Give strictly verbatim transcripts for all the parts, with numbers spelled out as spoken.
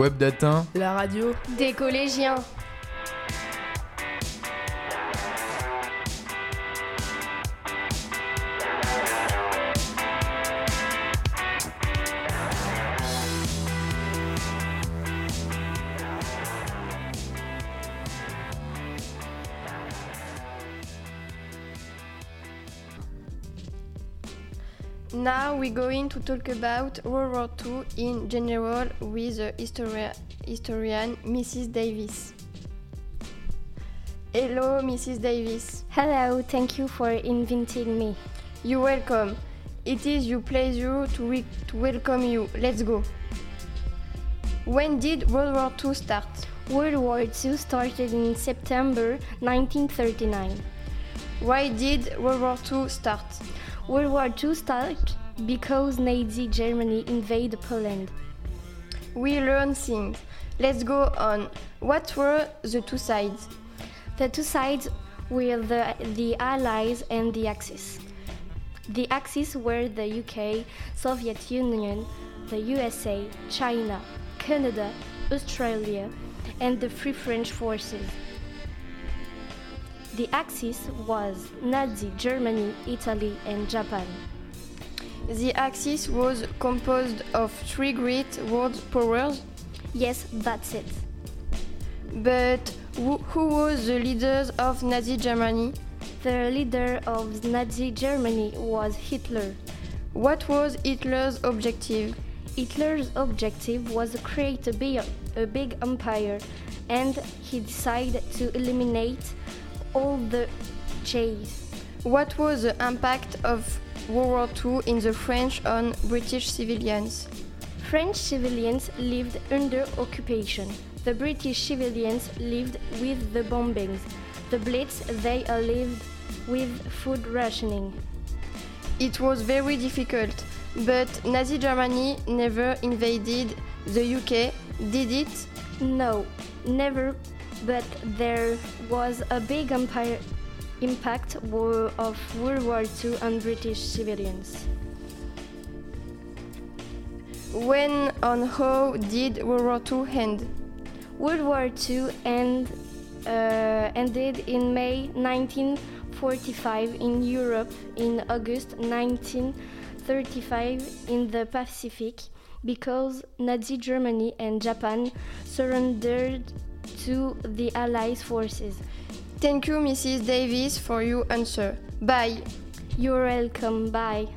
Webdatin, la radio des collégiens. Now we're going to talk about World War Two in general with the histori- historian Missus Davis. Hello, Missus Davis. Hello, thank you for inviting me. You're welcome. It is your pleasure to, re- to welcome you. Let's go. When did World War Two start? World War Two started in September nineteen thirty-nine. Why did World War Two start? World War Two started because Nazi Germany invaded Poland. We learn things. Let's go on. What were the two sides? The two sides were the, the Allies and the Axis. The Axis were the U K, Soviet Union, the U S A, China, Canada, Australia, and the Free French forces. The Axis was Nazi Germany, Italy, and Japan. The Axis was composed of three great world powers? Yes, that's it. But who, who was the leader of Nazi Germany? The leader of Nazi Germany was Hitler. What was Hitler's objective? Hitler's objective was to create a big, a big empire, and he decided to eliminate all the chase. What was the impact of World War Two in the French on British civilians? French civilians lived under occupation. The British civilians lived with the bombings. The Blitz, they lived with food rationing. It was very difficult, but Nazi Germany never invaded the U K, did it? No, never. But there was a big empire impact of World War Two on British civilians. When and how did World War Two end? World War Two end, uh, ended in May nineteen forty-five in Europe, in August nineteen thirty-five in the Pacific, because Nazi Germany and Japan surrendered to the Allies forces. Thank you, Missus Davis, for your answer. Bye. You're welcome. Bye.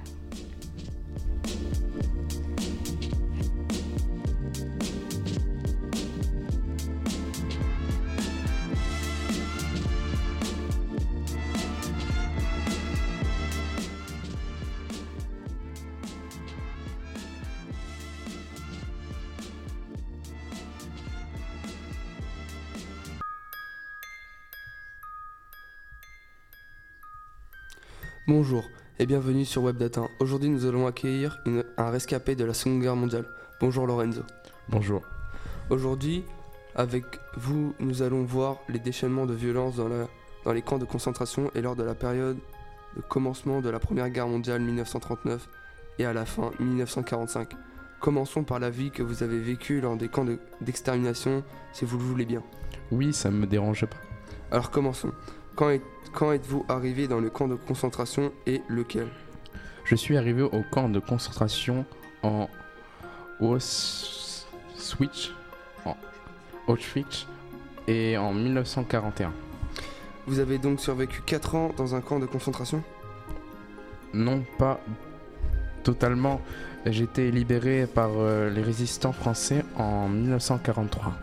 Bonjour et bienvenue sur Webdatin. Aujourd'hui, nous allons accueillir une, un rescapé de la Seconde Guerre mondiale. Bonjour Lorenzo. Bonjour. Aujourd'hui, avec vous, nous allons voir les déchaînements de violence dans, la, dans les camps de concentration et lors de la période de commencement de la Première Guerre mondiale dix-neuf cent trente-neuf et à la fin dix-neuf cent quarante-cinq. Commençons par la vie que vous avez vécue lors des camps de, d'extermination, si vous le voulez bien. Oui, ça ne me dérange pas. Alors commençons. Quand est Quand êtes-vous arrivé dans le camp de concentration et lequel ? Je suis arrivé au camp de concentration en Auschwitz, en Auschwitz et en dix-neuf cent quarante et un. Vous avez donc survécu quatre ans dans un camp de concentration ? Non, pas totalement. J'ai été libéré par les résistants français en dix-neuf cent quarante-trois.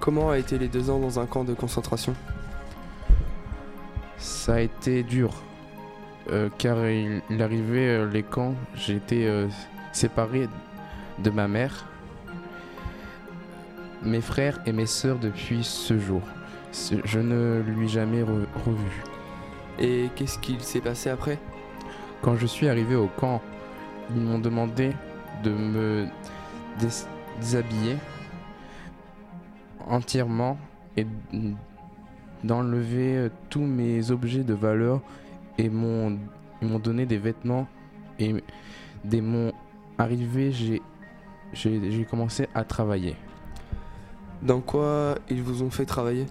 Comment a été les deux ans dans un camp de concentration ? Ça a été dur, euh, car il, il arrivait euh, les camps, j'étais euh, séparé de ma mère, mes frères et mes sœurs depuis ce jour. Je ne lui jamais re- revu. Et qu'est-ce qu'il s'est passé après ? Quand je suis arrivé au camp, ils m'ont demandé de me dés- déshabiller entièrement et d'enlever tous mes objets de valeur et m'ont, ils m'ont donné des vêtements. Et dès mon arrivée, j'ai j'ai, j'ai commencé à travailler. Dans quoi ils vous ont fait travailler ?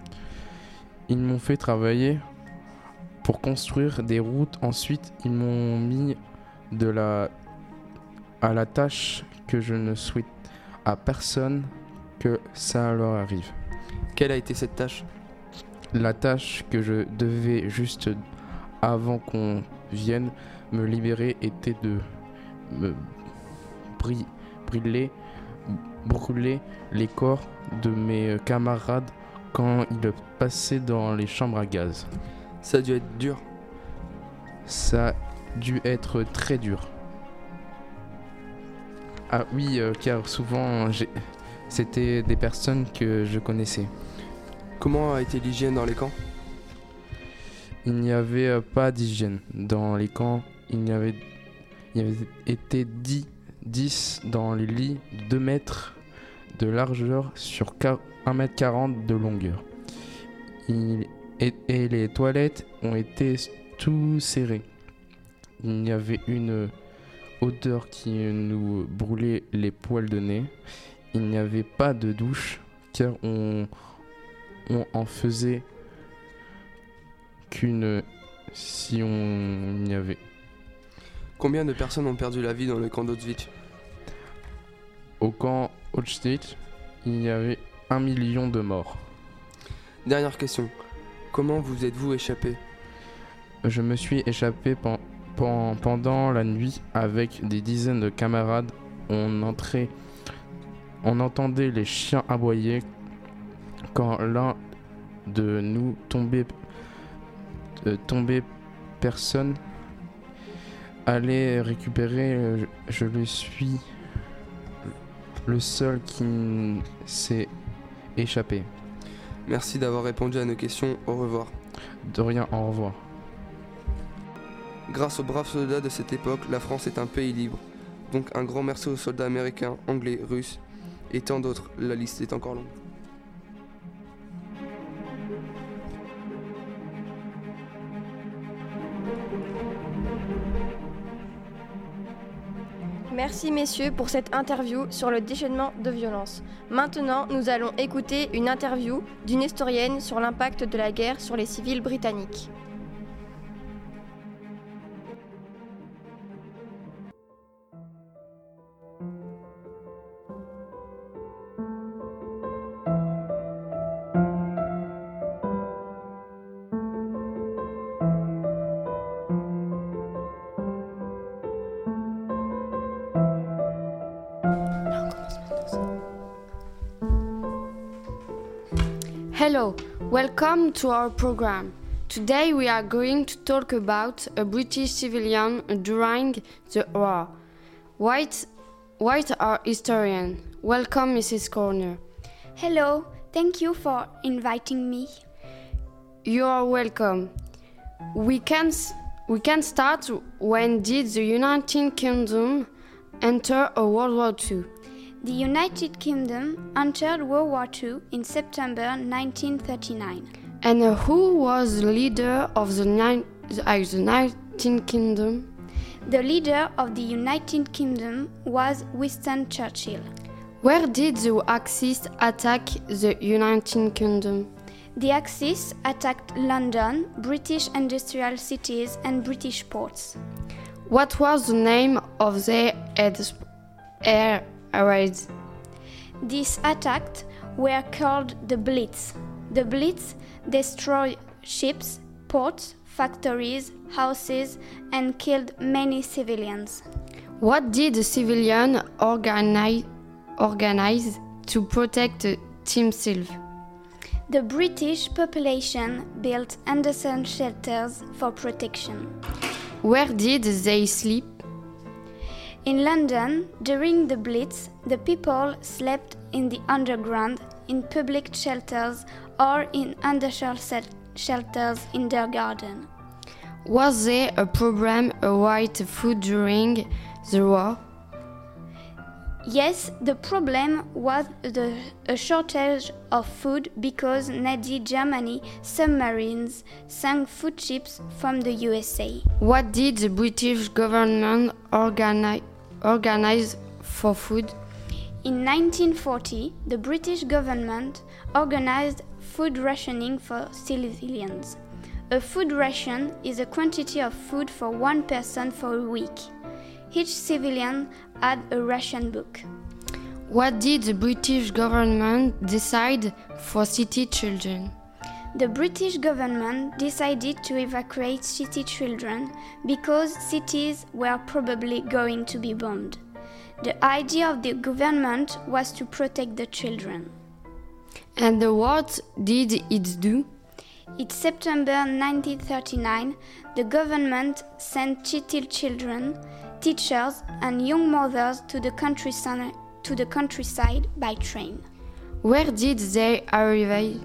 Ils m'ont fait travailler pour construire des routes. Ensuite, ils m'ont mis de la... à la tâche que je ne souhaite à personne que ça leur arrive. Quelle a été cette tâche ? La tâche que je devais juste avant qu'on vienne me libérer était de me bri- brûler, brûler les corps de mes camarades quand ils passaient dans les chambres à gaz. Ça a dû être dur. Ça a dû être très dur. Ah oui, euh, car souvent j'ai... c'était des personnes que je connaissais. Comment a été l'hygiène dans les camps ? Il n'y avait euh, pas d'hygiène. Dans les camps, il n'y avait, il y avait été dix, dix dans les lits, deux mètres de largeur sur un mètre quarante de longueur. Il... Et, et les toilettes ont été tout serrées. Il y avait une odeur qui nous brûlait les poils de nez. Il n'y avait pas de douche car on, on en faisait qu'une si on y avait. Combien de personnes ont perdu la vie dans le camp d'Auschwitz ? Au camp Auschwitz, il y avait un million de morts. Dernière question. Comment vous êtes-vous échappé ? Je me suis échappé pen, pen, pendant la nuit avec des dizaines de camarades. On entrait, on entendait les chiens aboyer quand l'un de nous tombait. Euh, tombait personne allait récupérer. Je, je le suis le seul qui s'est échappé. Merci d'avoir répondu à nos questions, au revoir. De rien, au revoir. Grâce aux braves soldats de cette époque, la France est un pays libre. Donc un grand merci aux soldats américains, anglais, russes et tant d'autres. La liste est encore longue. Merci messieurs pour cette interview sur le déchaînement de violence. Maintenant, nous allons écouter une interview d'une historienne sur l'impact de la guerre sur les civils britanniques. Hello, welcome to our program. Today we are going to talk about a British civilian during the war. White, White are historian. Welcome, Missus Corner. Hello, thank you for inviting me. You are welcome. We can we can start. When did the United Kingdom enter a World War Two? The United Kingdom entered World War Two in September nineteen thirty-nine. And who was the leader of the, ni- the United Kingdom? The leader of the United Kingdom was Winston Churchill. Where did the Axis attack the United Kingdom? The Axis attacked London, British industrial cities and British ports. What was the name of the air? Alright. These attacks were called the Blitz. The Blitz destroyed ships, ports, factories, houses, and killed many civilians. What did the civilians organize, organize to protect themselves? The British population built Anderson shelters for protection. Where did they sleep? In London, during the Blitz, the people slept in the underground, in public shelters or in undershell shelters in their garden. Was there a problem about food during the war? Yes, the problem was the, a shortage of food because Nazi Germany submarines sank food ships from the U S A. What did the British government organize? Organized for food? In nineteen forty, the British government organized food rationing for civilians. A food ration is a quantity of food for one person for a week. Each civilian had a ration book. What did the British government decide for city children? The British government decided to evacuate city children because cities were probably going to be bombed. The idea of the government was to protect the children. And what did it do? In September nineteen thirty-nine, the government sent city children, teachers and young mothers to the countryside, to the countryside by train. Where did they arrive?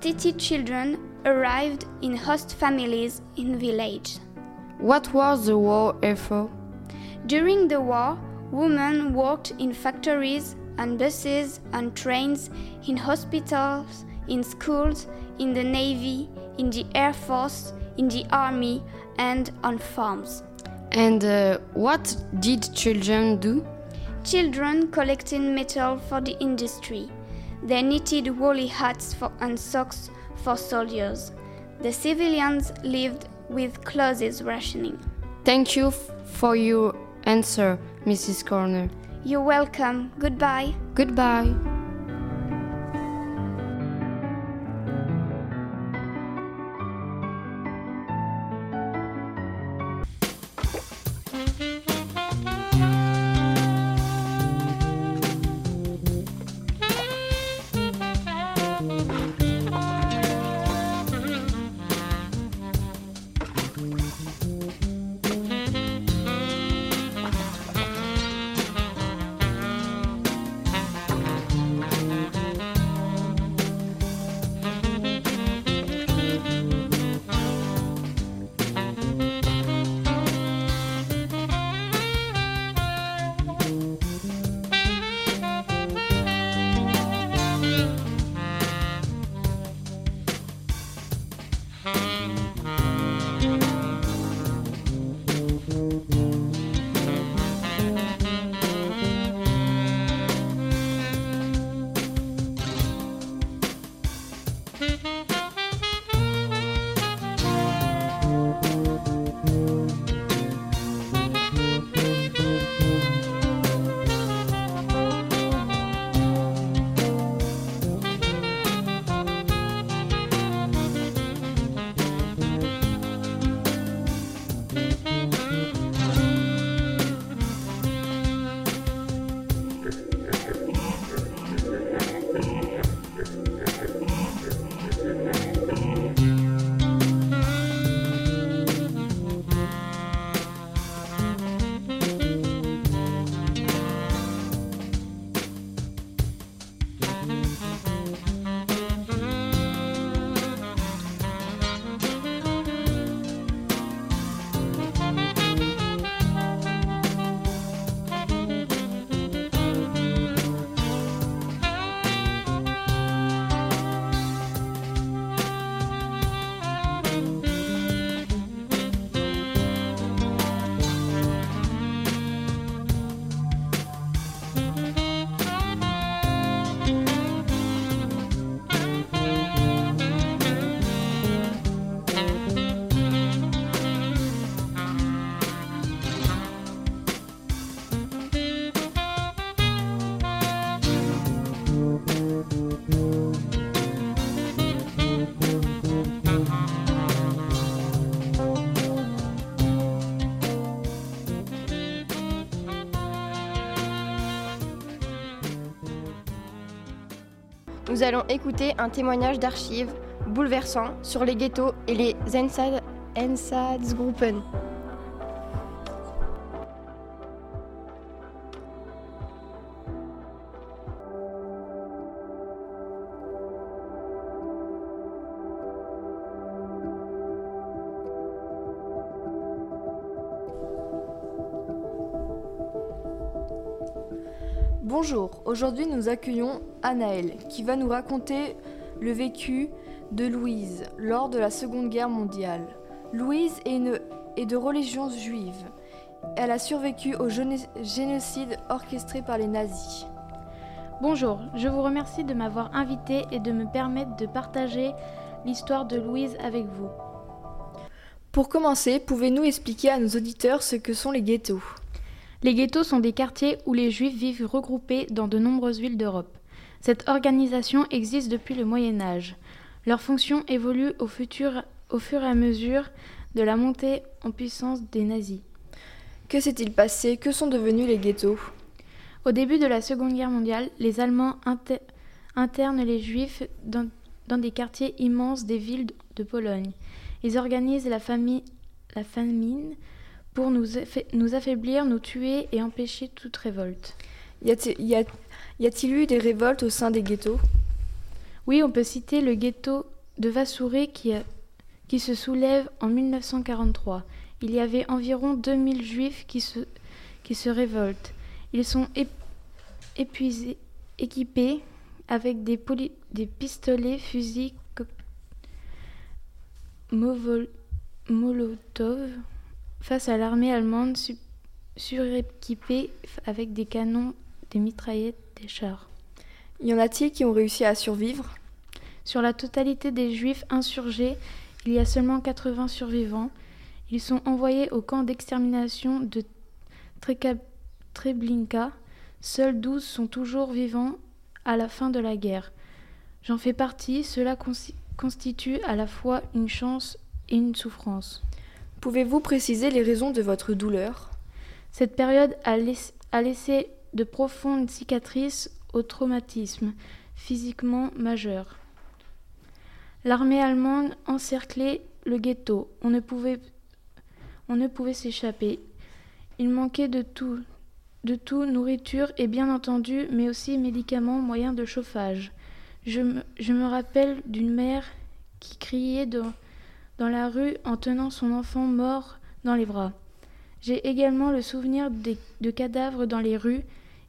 City children arrived in host families in villages. What was the war effort? During the war, women worked in factories, on buses, on trains, in hospitals, in schools, in the Navy, in the Air Force, in the Army, and on farms. And uh, what did children do? Children collected metal for the industry. They knitted woolly hats for, and socks for soldiers. The civilians lived with clothes rationing. Thank you f- for your answer, Missus Corner. You're welcome. Goodbye. Goodbye. Nous allons écouter un témoignage d'archives bouleversant sur les ghettos et les Einsatzgruppen. Bonjour, aujourd'hui nous accueillons Anaëlle qui va nous raconter le vécu de Louise lors de la Seconde Guerre mondiale. Louise est, une, est de religion juive. Elle a survécu au génocide orchestré par les nazis. Bonjour, je vous remercie de m'avoir invité et de me permettre de partager l'histoire de Louise avec vous. Pour commencer, pouvez-nous expliquer à nos auditeurs ce que sont les ghettos ? Les ghettos sont des quartiers où les Juifs vivent regroupés dans de nombreuses villes d'Europe. Cette organisation existe depuis le Moyen Âge. Leur fonction évolue au, futur, au fur et à mesure de la montée en puissance des nazis. Que s'est-il passé ? Que sont devenus les ghettos ? Au début de la Seconde Guerre mondiale, les Allemands inter- internent les Juifs dans, dans des quartiers immenses des villes de Pologne. Ils organisent la, famille, la famine pour nous, affa- nous affaiblir, nous tuer et empêcher toute révolte. Y a-t-il, y a, y a-t-il eu des révoltes au sein des ghettos ? Oui, on peut citer le ghetto de Vassoury qui, qui se soulève en mille neuf cent quarante-trois. Il y avait environ deux mille Juifs qui se, qui se révoltent. Ils sont ép- épuisés, équipés avec des, poli- des pistolets, fusils, co- Movol- molotov face à l'armée allemande su- suréquipée avec des canons, des mitraillettes, des chars. Y en a-t-il qui ont réussi à survivre ? Sur la totalité des Juifs insurgés, il y a seulement quatre-vingts survivants. Ils sont envoyés au camp d'extermination de Treblinka. Treblinka, seuls douze sont toujours vivants à la fin de la guerre. J'en fais partie, cela con- constitue à la fois une chance et une souffrance. Pouvez-vous préciser les raisons de votre douleur ? Cette période a, laiss- a laissé de profondes cicatrices au traumatisme physiquement majeur. L'armée allemande encerclait le ghetto. On ne pouvait, on ne pouvait s'échapper. Il manquait de tout. De tout, nourriture et bien entendu, mais aussi médicaments, moyens de chauffage. Je me, je me rappelle d'une mère qui criait de, dans la rue en tenant son enfant mort dans les bras. J'ai également le souvenir des, de cadavres dans les rues.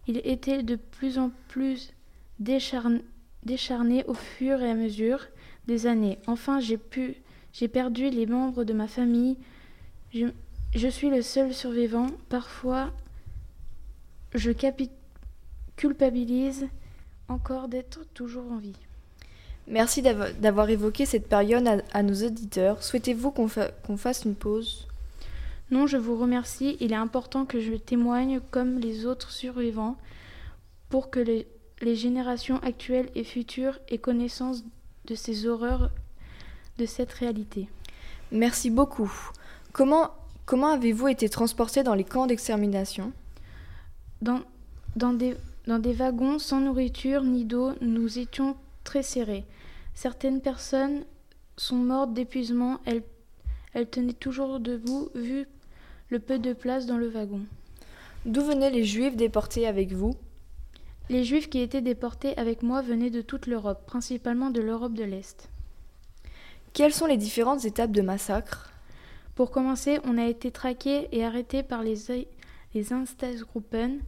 Ils étaient de plus en plus décharn, décharnés au fur et à mesure des années. Enfin, j'ai, pu, j'ai perdu les membres de ma famille. Je, je suis le seul survivant, parfois... Je capi- culpabilise encore d'être toujours en vie. Merci d'av- d'avoir évoqué cette période à, à nos auditeurs. Souhaitez-vous qu'on, fa- qu'on fasse une pause ? Non, je vous remercie. Il est important que je témoigne comme les autres survivants pour que les, les générations actuelles et futures aient connaissance de ces horreurs, de cette réalité. Merci beaucoup. Comment, comment avez-vous été transporté dans les camps d'extermination ? Dans, dans, des, dans des wagons sans nourriture ni d'eau, nous étions très serrés. Certaines personnes sont mortes d'épuisement. Elles, elles tenaient toujours debout, vu le peu de place dans le wagon. D'où venaient les Juifs déportés avec vous ? Les Juifs qui étaient déportés avec moi venaient de toute l'Europe, principalement de l'Europe de l'Est. Quelles sont les différentes étapes de massacre ? Pour commencer, on a été traqués et arrêtés par les oeils. les Einsatzgruppen,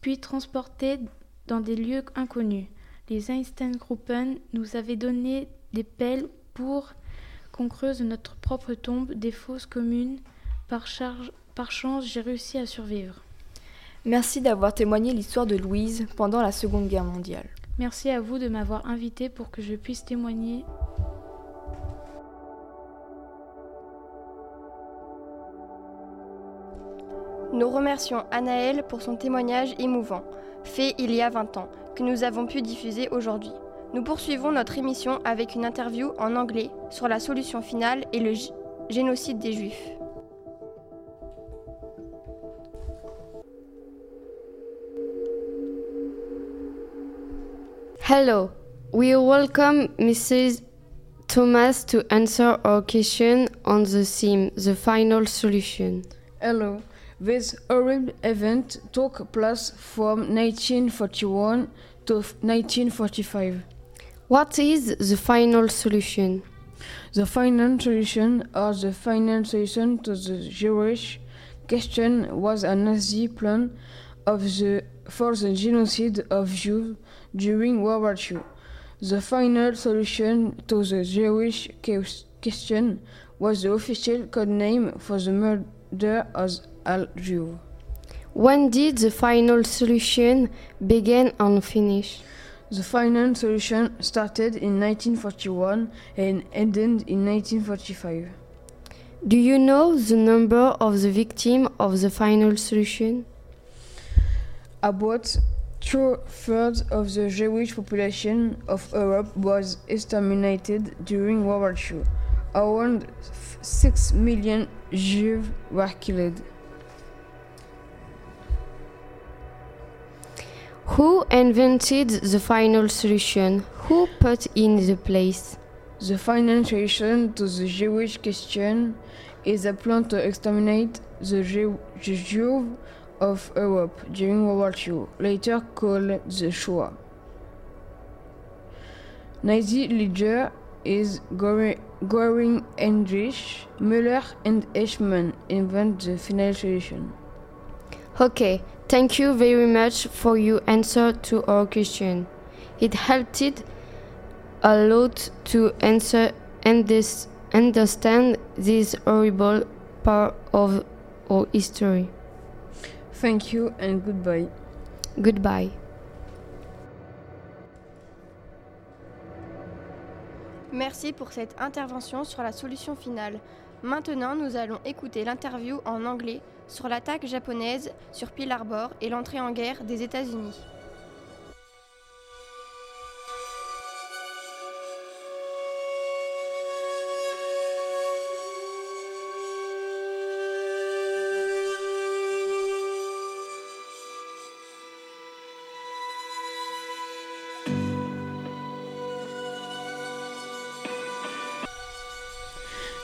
puis transportés dans des lieux inconnus. Les Einsatzgruppen nous avaient donné des pelles pour qu'on creuse notre propre tombe, des fosses communes. Par, charge, par chance, j'ai réussi à survivre. Merci d'avoir témoigné l'histoire de Louise pendant la Seconde Guerre mondiale. Merci à vous de m'avoir invité pour que je puisse témoigner. Nous remercions Anaëlle pour son témoignage émouvant, fait il y a vingt ans, que nous avons pu diffuser aujourd'hui. Nous poursuivons notre émission avec une interview en anglais sur la solution finale et le g- génocide des Juifs. Hello, we welcome Missus Thomas to answer our question on the theme, the final solution. Hello. This horrible event took place from nineteen forty-one to nineteen forty-five. What is the final solution? The final solution, or the final solution to the Jewish question, was a Nazi plan of the, for the genocide of Jews during World War Two. The final solution to the Jewish question was the official codename for the murder of Al-Jew. When did the final solution begin and finish? The final solution started in nineteen forty-one and ended in nineteen forty-five. Do you know the number of the victims of the final solution? About two-thirds of the Jewish population of Europe was exterminated during World War Two. Around six million Jews were killed. Who invented the final solution? Who put in the place? The final solution to the Jewish question is a plan to exterminate the Jew- Jews of Europe during World War Two, later called the Shoah. Nazi leader is Goering, Heinrich, Müller and Eichmann invent the final solution. Okay. Thank you very much for your answer to our question. It helped a lot to answer and this, understand this horrible part of our history. Thank you and goodbye. Goodbye. Merci pour cette intervention sur la solution finale. Maintenant, nous allons écouter l'interview en anglais sur l'attaque japonaise sur Pearl Harbor et l'entrée en guerre des États-Unis.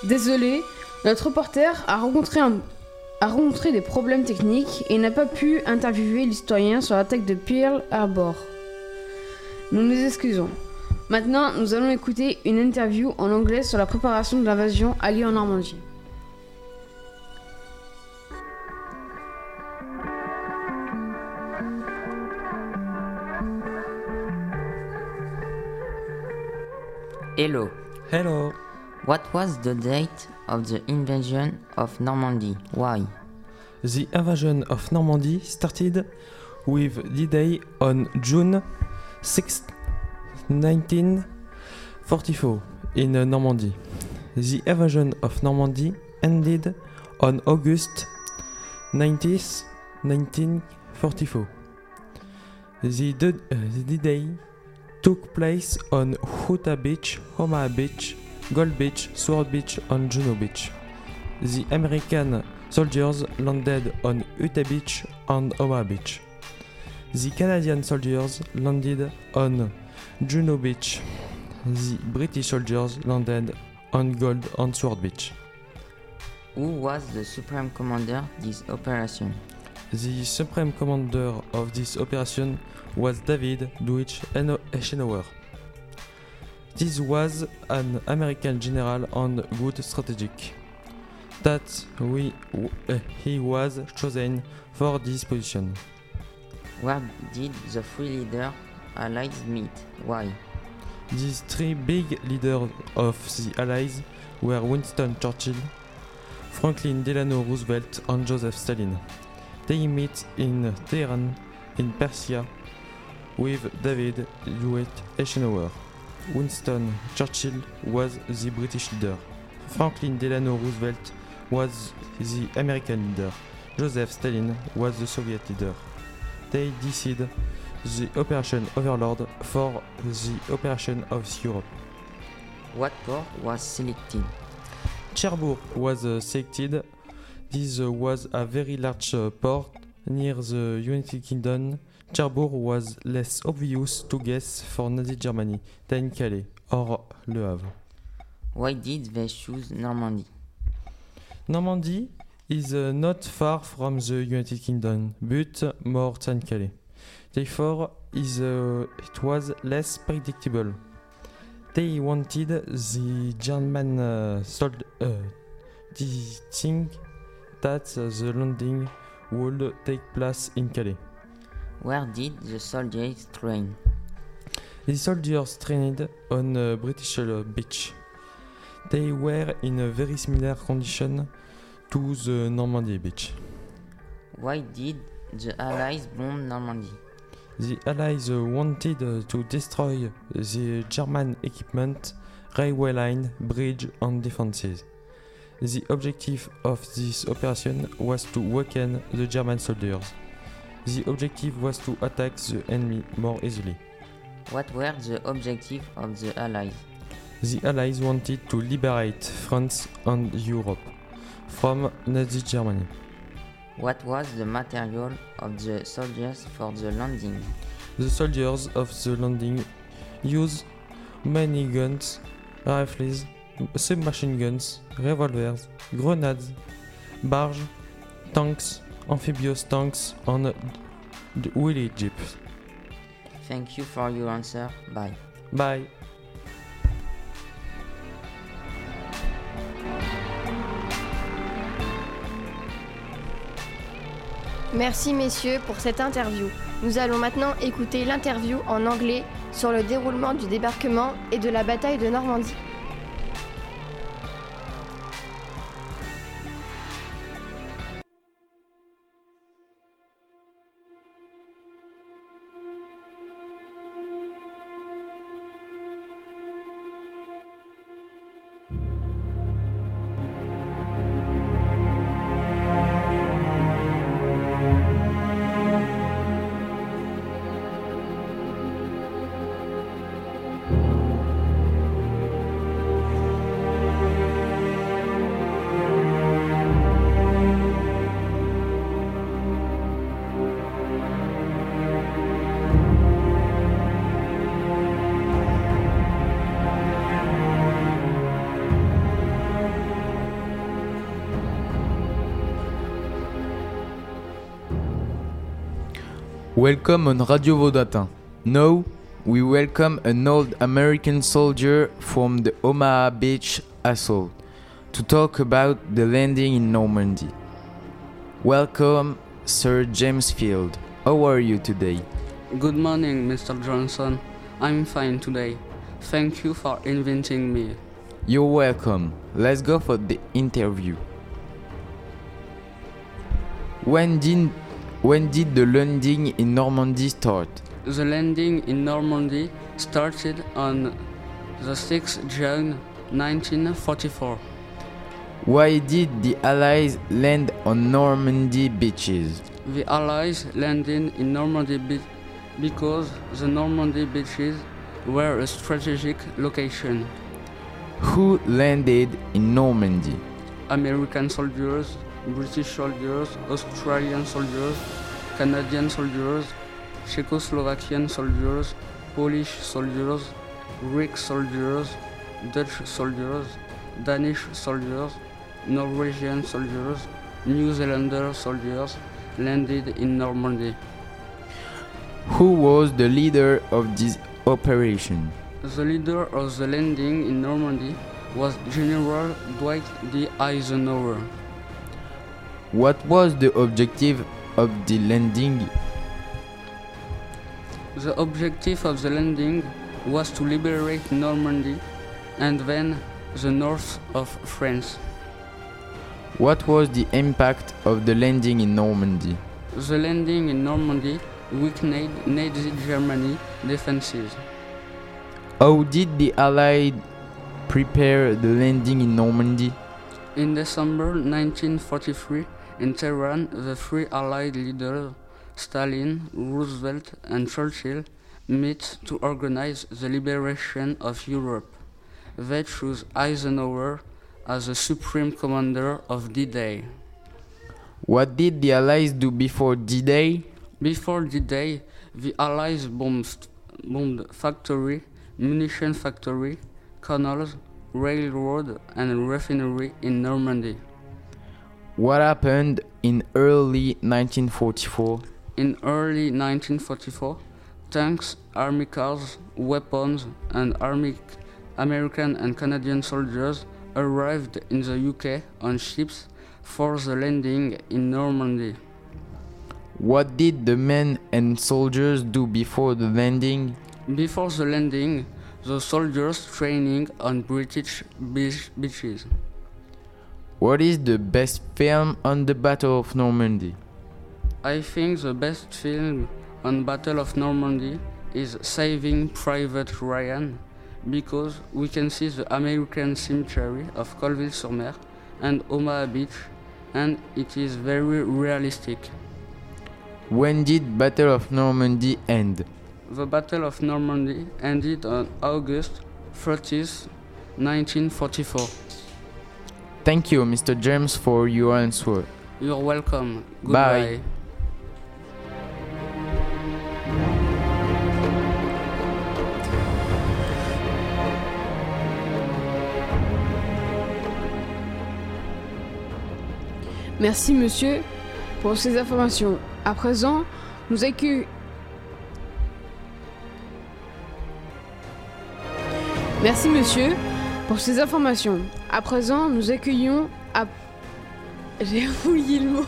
Désolé, notre reporter a rencontré un a rencontré des problèmes techniques et n'a pas pu interviewer l'historien sur l'attaque de Pearl Harbor. Nous nous excusons. Maintenant, nous allons écouter une interview en anglais sur la préparation de l'invasion alliée en Normandie. Hello. Hello. What was the date of the invasion of Normandy? Why? The invasion of Normandy started with D-Day on June sixth, nineteen forty-four in Normandy. The invasion of Normandy ended on August nineteenth, nineteen forty-four. The D-Day took place on Utah Beach, Omaha Beach, Gold Beach, Sword Beach and Juno Beach. The American soldiers landed on Utah Beach and Omaha Beach. The Canadian soldiers landed on Juno Beach. The British soldiers landed on Gold and Sword Beach. Who was the Supreme Commander of this operation? The Supreme Commander of this operation was David Duceppe Eisenhower. This was an American general and good strategic. That we, uh, he was chosen for this position. Where did the three leader allies meet? Why? These three big leaders of the allies were Winston Churchill, Franklin Delano Roosevelt, and Joseph Stalin. They met in Tehran, in Persia, with David Duceppe Eisenhower. Winston Churchill was the British leader. Franklin Delano Roosevelt was the American leader. Joseph Stalin was the Soviet leader. They decided the Operation Overlord for the operation of Europe. What port was selected? Cherbourg was uh, selected. This uh, was a very large uh, port near the United Kingdom. Cherbourg was less obvious to guess for Nazi Germany than Calais or Le Havre. Why did they choose Normandy? Normandy is uh, not far from the United Kingdom, but more than Calais. Therefore, is, uh, it was less predictable. They wanted the German uh, sold, uh, the thing that the landing would take place in Calais. Where did the soldiers train? The soldiers trained on uh, British uh, beach. They were in a very similar condition to the Normandy beach. Why did The Allies bombed Normandy. The Allies wanted to destroy the German equipment, railway line, bridge and defenses. The objective of this operation was to weaken the German soldiers. The objective was to attack the enemy more easily. What were the objectives of the Allies? The Allies wanted to liberate France and Europe from Nazi Germany. What was the material of the soldiers for the landing? The soldiers of the landing used many guns, rifles, submachine guns, revolvers, grenades, barges, tanks, amphibious tanks, and wheelie jeeps. Thank you for your answer. Bye. Bye. Merci messieurs pour cette interview. Nous allons maintenant écouter l'interview en anglais sur le déroulement du débarquement et de la bataille de Normandie. Welcome on Radio Webdatin. Now, we welcome an old American soldier from the Omaha Beach assault to talk about the landing in Normandy. Welcome, Sir James Field. How are you today? Good morning, Mister Johnson. I'm fine today. Thank you for inviting me. You're welcome. Let's go for the interview. When did When did the landing in Normandy start? The landing in Normandy started on the sixth of June nineteen forty-four. Why did the Allies land on Normandy beaches? The Allies landed in Normandy be- because the Normandy beaches were a strategic location. Who landed in Normandy? American soldiers, British soldiers, Australian soldiers, Canadian soldiers, Czechoslovakian soldiers, Polish soldiers, Greek soldiers, Dutch soldiers, Danish soldiers, Norwegian soldiers, New Zealander soldiers landed in Normandy. Who was the leader of this operation? The leader of the landing in Normandy was General Dwight D. Eisenhower. What was the objective of the landing? The objective of the landing was to liberate Normandy and then the north of France. What was the impact of the landing in Normandy? The landing in Normandy weakened Nazi Germany defenses. How did the Allies prepare the landing in Normandy? In December nineteen forty-three, in Tehran, the three Allied leaders, Stalin, Roosevelt and Churchill, met to organize the liberation of Europe. They chose Eisenhower as the supreme commander of D-Day. What did the Allies do before D-Day? Before D-Day, the Allies bombed, bombed factory, munition factory, canals, railroad and refinery in Normandy. What happened in early nineteen forty-four? In early nineteen forty-four, tanks, army cars, weapons, and army American and Canadian soldiers arrived in the U K on ships for the landing in Normandy. What did the men and soldiers do before the landing? Before the landing, the soldiers training on British beach- beaches. What is the best film on the Battle of Normandy? I think the best film on Battle of Normandy is Saving Private Ryan, because we can see the American cemetery of Colleville-sur-Mer and Omaha Beach, and it is very realistic. When did Battle of Normandy end? The Battle of Normandy ended on August thirtieth, nineteen forty-four. Thank you, Mister James, for your answer. You're welcome. Goodbye. Bye. Merci, monsieur, pour ces informations. À présent, nous accueillons... Merci, monsieur, pour ces informations. À présent, nous accueillons... À... J'ai fouillé le mot.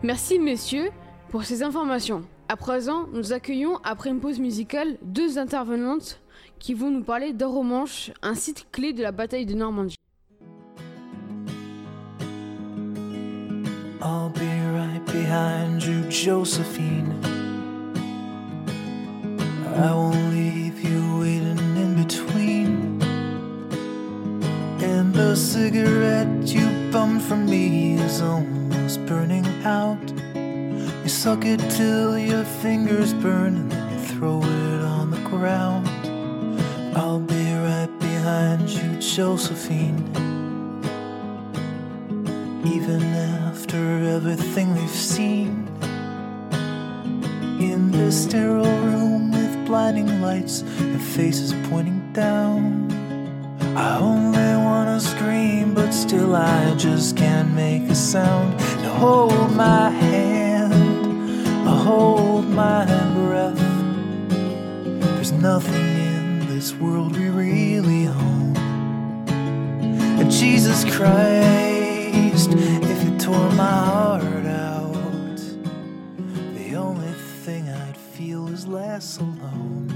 Merci, messieurs, pour ces informations. À présent, nous accueillons, après une pause musicale, deux intervenantes qui vont nous parler d'Oromanche, un site clé de la bataille de Normandie. I'll be right behind you, Josephine. I won't leave you waiting in between. And the cigarette you bummed from me is almost burning out. You suck it till your fingers burn and then you throw it on the ground. I'll be right behind you, Josephine. Even after everything we've seen, in this sterile room with blinding lights and faces pointing down, I only wanna scream, but still I just can't make a sound. Now hold my hand, I hold my breath. There's nothing in this world we really own. And Jesus Christ, if you tore my heart out, the only thing I'd feel is less alone,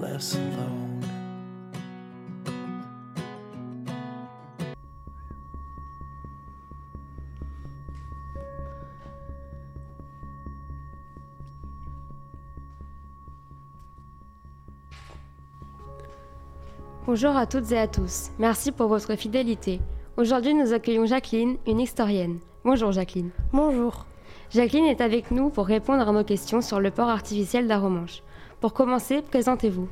less alone. Bonjour à toutes et à tous, merci pour votre fidélité. Aujourd'hui, nous accueillons Jacqueline, une historienne. Bonjour Jacqueline. Bonjour. Jacqueline est avec nous pour répondre à nos questions sur le port artificiel d'Aromanche. Pour commencer, présentez-vous.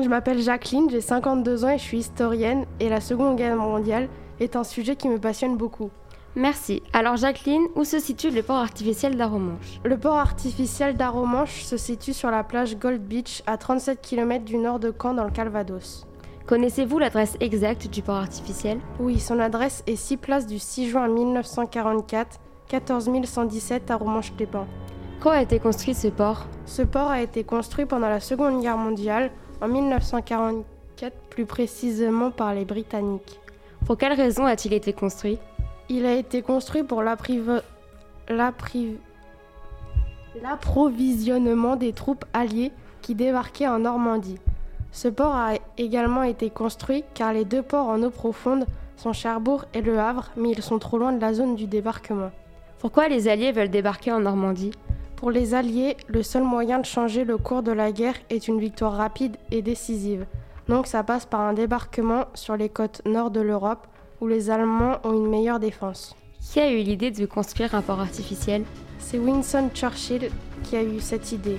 Je m'appelle Jacqueline, j'ai cinquante-deux ans et je suis historienne, et la Seconde Guerre mondiale est un sujet qui me passionne beaucoup. Merci. Alors Jacqueline, où se situe le port artificiel d'Aromanche ? Le port artificiel d'Aromanche se situe sur la plage Gold Beach, à trente-sept kilomètres du nord de Caen, dans le Calvados. Connaissez-vous l'adresse exacte du port artificiel ? Oui, son adresse est six place du six juin mille neuf cent quarante-quatre, quatorze mille cent dix-sept à Romanche-les-Pins. Quand a été construit ce port ? Ce port a été construit pendant la Seconde Guerre mondiale, en mille neuf cent quarante-quatre plus précisément par les Britanniques. Pour quelle raison a-t-il été construit ? Il a été construit pour l'apprivo... l'appriv... l'approvisionnement des troupes alliées qui débarquaient en Normandie. Ce port a également été construit car les deux ports en eau profonde sont Cherbourg et Le Havre, mais ils sont trop loin de la zone du débarquement. Pourquoi les Alliés veulent débarquer en Normandie ? Pour les Alliés, le seul moyen de changer le cours de la guerre est une victoire rapide et décisive. Donc ça passe par un débarquement sur les côtes nord de l'Europe, où les Allemands ont une meilleure défense. Qui a eu l'idée de construire un port artificiel ? C'est Winston Churchill qui a eu cette idée.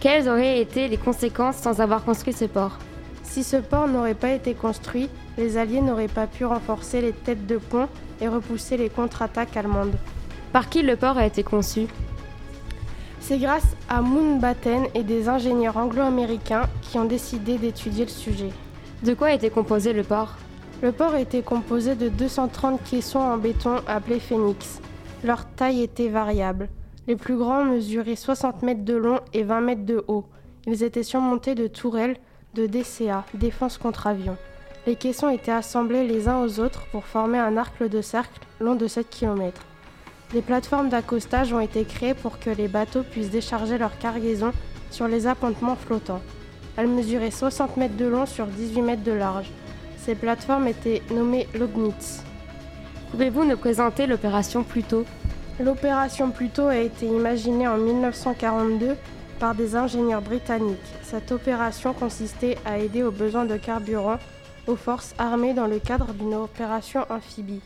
Quelles auraient été les conséquences sans avoir construit ce port ? Si ce port n'aurait pas été construit, les Alliés n'auraient pas pu renforcer les têtes de pont et repousser les contre-attaques allemandes. Par qui le port a été conçu ? C'est grâce à Webdatin et des ingénieurs anglo-américains qui ont décidé d'étudier le sujet. De quoi était composé le port ? Le port était composé de deux cent trente caissons en béton appelés Phoenix. Leur taille était variable. Les plus grands mesuraient soixante mètres de long et vingt mètres de haut. Ils étaient surmontés de tourelles de D C A, défense contre avion. Les caissons étaient assemblés les uns aux autres pour former un arc de cercle long de sept kilomètres. Des plateformes d'accostage ont été créées pour que les bateaux puissent décharger leur cargaison sur les appontements flottants. Elles mesuraient soixante mètres de long sur dix-huit mètres de large. Ces plateformes étaient nommées Lognitz. Pouvez-vous nous présenter l'opération Pluto ? L'opération Pluto a été imaginée en mille neuf cent quarante-deux par des ingénieurs britanniques. Cette opération consistait à aider aux besoins de carburant aux forces armées dans le cadre d'une opération amphibie.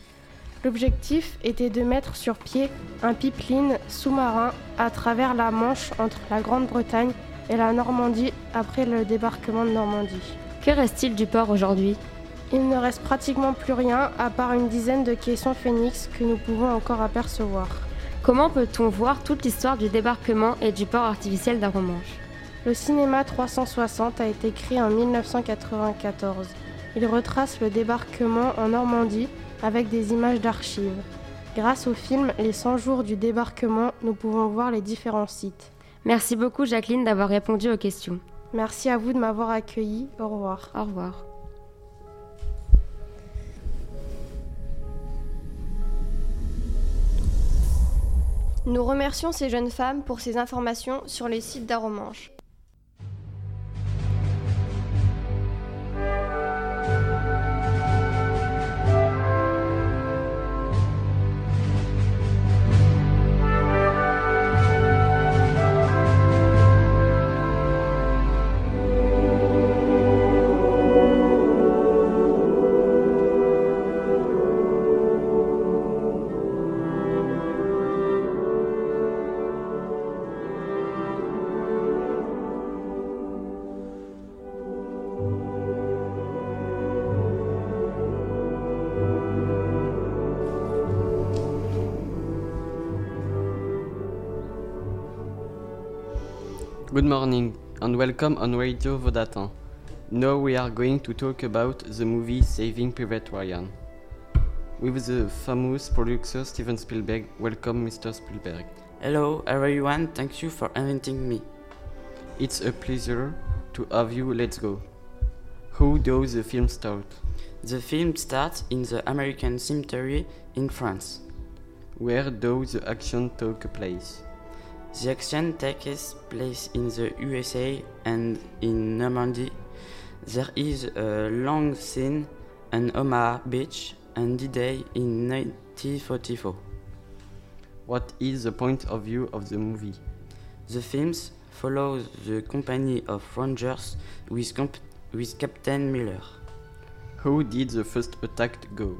L'objectif était de mettre sur pied un pipeline sous-marin à travers la Manche entre la Grande-Bretagne et la Normandie après le débarquement de Normandie. Que reste-t-il du port aujourd'hui ? Il ne reste pratiquement plus rien à part une dizaine de caissons phénix que nous pouvons encore apercevoir. Comment peut-on voir toute l'histoire du débarquement et du port artificiel d'Arromanches ? Le cinéma trois cent soixante a été créé en mille neuf cent quatre-vingt-quatorze. Il retrace le débarquement en Normandie avec des images d'archives. Grâce au film Les cent jours du débarquement, nous pouvons voir les différents sites. Merci beaucoup Jacqueline d'avoir répondu aux questions. Merci à vous de m'avoir accueillie. Au revoir. Au revoir. Nous remercions ces jeunes femmes pour ces informations sur les sites d'Arromanches. Good morning and welcome on Radio Webdatin. Now we are going to talk about the movie Saving Private Ryan. With the famous producer Steven Spielberg. Welcome Mister Spielberg. Hello everyone, thank you for inviting me. It's a pleasure to have you, let's go. How does the film start? The film starts in the American cemetery in France. Where does the action take place? The action takes place in the U S A and in Normandy. There is a long scene on Omaha Beach and D-Day in nineteen forty-four. What is the point of view of the movie? The film follows the company of Rangers with, comp- with Captain Miller. How did the first attack go?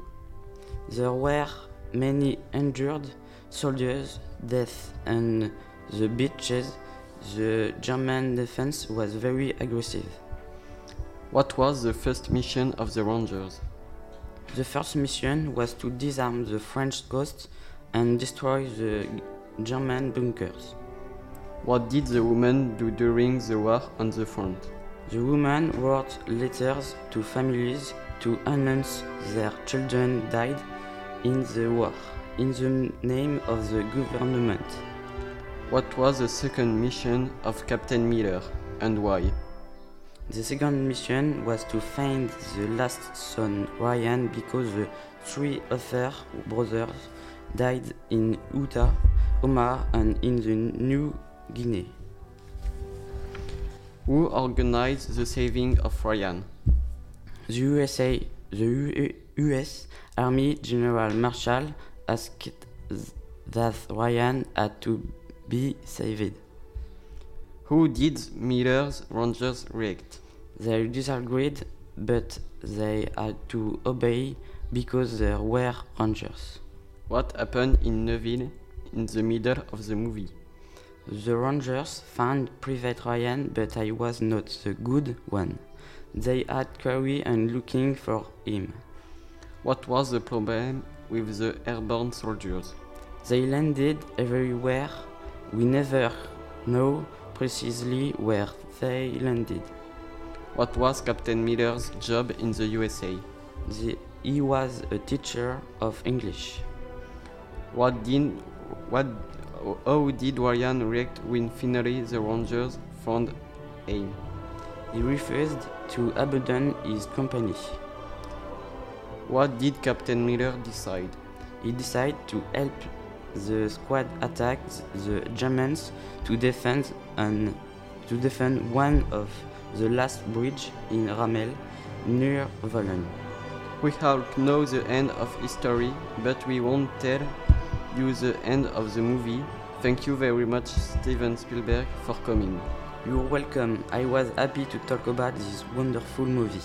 There were many injured soldiers, death and the beaches, the German defense was very aggressive. What was the first mission of the Rangers? The first mission was to disarm the French coast and destroy the German bunkers. What did the women do during the war on the front? The women wrote letters to families to announce their children died in the war, in the name of the government. What was the second mission of Captain Miller, and why? The second mission was to find the last son, Ryan, because the three other brothers died in Utah, Omaha, and in the New Guinea. Who organized the saving of Ryan? The U S A, the U- U.S. Army General Marshal asked that Ryan had to be saved. Who did Miller's Rangers react? They disagreed, but they had to obey because there were Rangers. What happened in Neuville in the middle of the movie? The Rangers found Private Ryan, but I was not the good one. They had Carrie and looking for him. What was the problem with the airborne soldiers? They landed everywhere. We never know precisely where they landed. What was Captain Miller's job in the U S A? The, he was a teacher of English. What did, what, how did Ryan react when finally the Rangers found him? He refused to abandon his company. What did Captain Miller decide? He decided to help the squad attacked the Germans to defend an to defend one of the last bridge in Ramel near Vollen. We all know the end of history, but we won't tell you the end of the movie. Thank you very much, Steven Spielberg, for coming. You're welcome. I was happy to talk about this wonderful movie.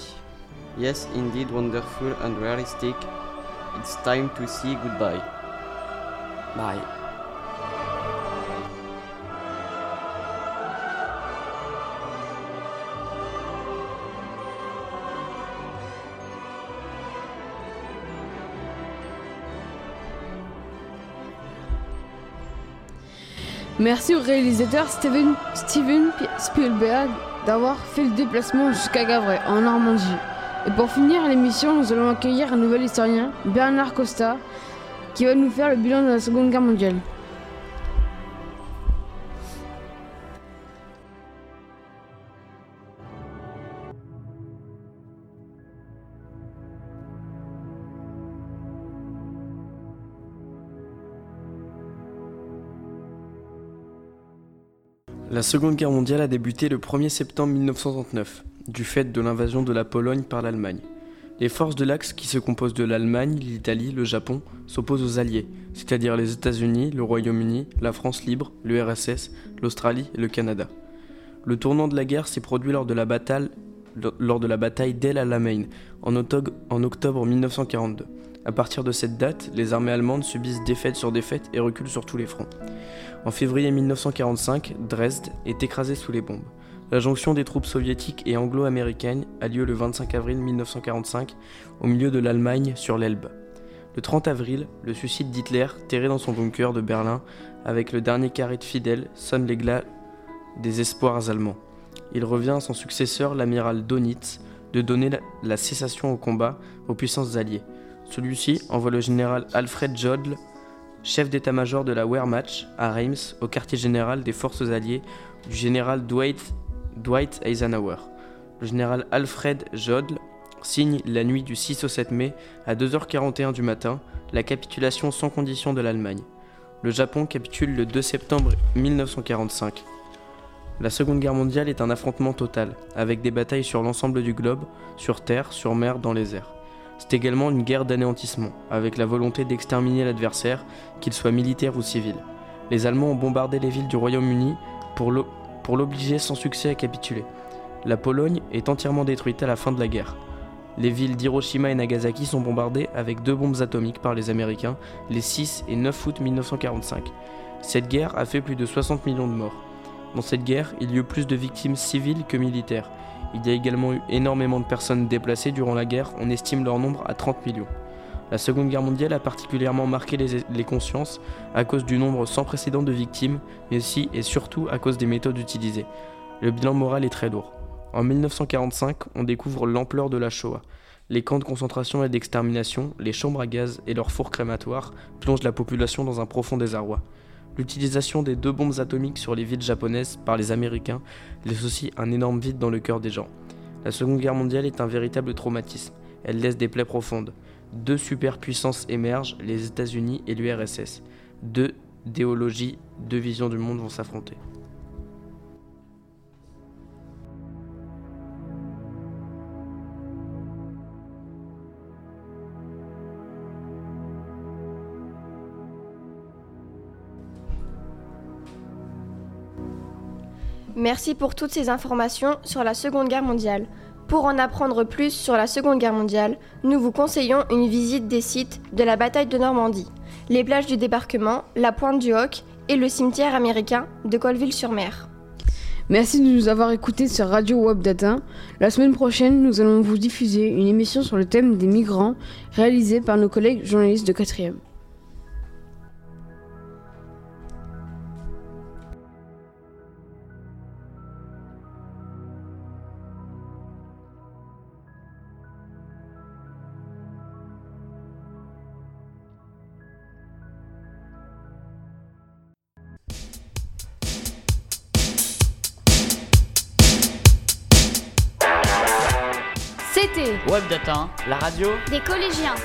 Yes, indeed, wonderful and realistic. It's time to say goodbye. Bye. Merci au réalisateur Steven, Steven Spielberg d'avoir fait le déplacement jusqu'à Gavray, en Normandie. Et pour finir l'émission, nous allons accueillir un nouvel historien, Bernard Costa, qui va nous faire le bilan de la Seconde Guerre mondiale. La Seconde Guerre mondiale a débuté le premier septembre mille neuf cent trente-neuf, du fait de l'invasion de la Pologne par l'Allemagne. Les forces de l'Axe, qui se composent de l'Allemagne, l'Italie, le Japon, s'opposent aux Alliés, c'est-à-dire les États-Unis, le Royaume-Uni, la France libre, l'U R S S, l'Australie et le Canada. Le tournant de la guerre s'est produit lors de la bataille, lors de la bataille d'El Alamein, en octobre mille neuf cent quarante-deux. À partir de cette date, les armées allemandes subissent défaite sur défaite et reculent sur tous les fronts. En février mille neuf cent quarante-cinq, Dresde est écrasée sous les bombes. La jonction des troupes soviétiques et anglo-américaines a lieu le vingt-cinq avril mille neuf cent quarante-cinq au milieu de l'Allemagne sur l'Elbe. Le trente avril, le suicide d'Hitler, terré dans son bunker de Berlin avec le dernier carré de fidèles, sonne les glas des espoirs allemands. Il revient à son successeur, l'amiral Dönitz, de donner la cessation au combat aux puissances alliées. Celui-ci envoie le général Alfred Jodl, chef d'état-major de la Wehrmacht, à Reims, au quartier général des forces alliées du général Dwight, Dwight Eisenhower. Le général Alfred Jodl signe la nuit du six au sept mai, à deux heures quarante et un du matin, la capitulation sans condition de l'Allemagne. Le Japon capitule le deux septembre mille neuf cent quarante-cinq. La Seconde Guerre mondiale est un affrontement total, avec des batailles sur l'ensemble du globe, sur terre, sur mer, dans les airs. C'est également une guerre d'anéantissement, avec la volonté d'exterminer l'adversaire, qu'il soit militaire ou civil. Les Allemands ont bombardé les villes du Royaume-Uni pour, l'o- pour l'obliger sans succès à capituler. La Pologne est entièrement détruite à la fin de la guerre. Les villes d'Hiroshima et Nagasaki sont bombardées avec deux bombes atomiques par les Américains les six et neuf août mille neuf cent quarante-cinq. Cette guerre a fait plus de soixante millions de morts. Dans cette guerre, il y eut plus de victimes civiles que militaires. Il y a également eu énormément de personnes déplacées durant la guerre, on estime leur nombre à trente millions. La Seconde Guerre mondiale a particulièrement marqué les, les consciences à cause du nombre sans précédent de victimes, mais aussi et surtout à cause des méthodes utilisées. Le bilan moral est très lourd. En mille neuf cent quarante-cinq, on découvre l'ampleur de la Shoah. Les camps de concentration et d'extermination, les chambres à gaz et leurs fours crématoires plongent la population dans un profond désarroi. L'utilisation des deux bombes atomiques sur les villes japonaises par les Américains laisse aussi un énorme vide dans le cœur des gens. La Seconde Guerre mondiale est un véritable traumatisme, elle laisse des plaies profondes. Deux superpuissances émergent, les États-Unis et l'U R S S. Deux idéologies, deux visions du monde vont s'affronter. Merci pour toutes ces informations sur la Seconde Guerre mondiale. Pour en apprendre plus sur la Seconde Guerre mondiale, nous vous conseillons une visite des sites de la bataille de Normandie, les plages du débarquement, la pointe du Hawk et le cimetière américain de Colleville-sur-Mer. Merci de nous avoir écoutés sur Radio Webdatin. La semaine prochaine, nous allons vous diffuser une émission sur le thème des migrants réalisée par nos collègues journalistes de quatrième. Webdatin, la radio des collégiens.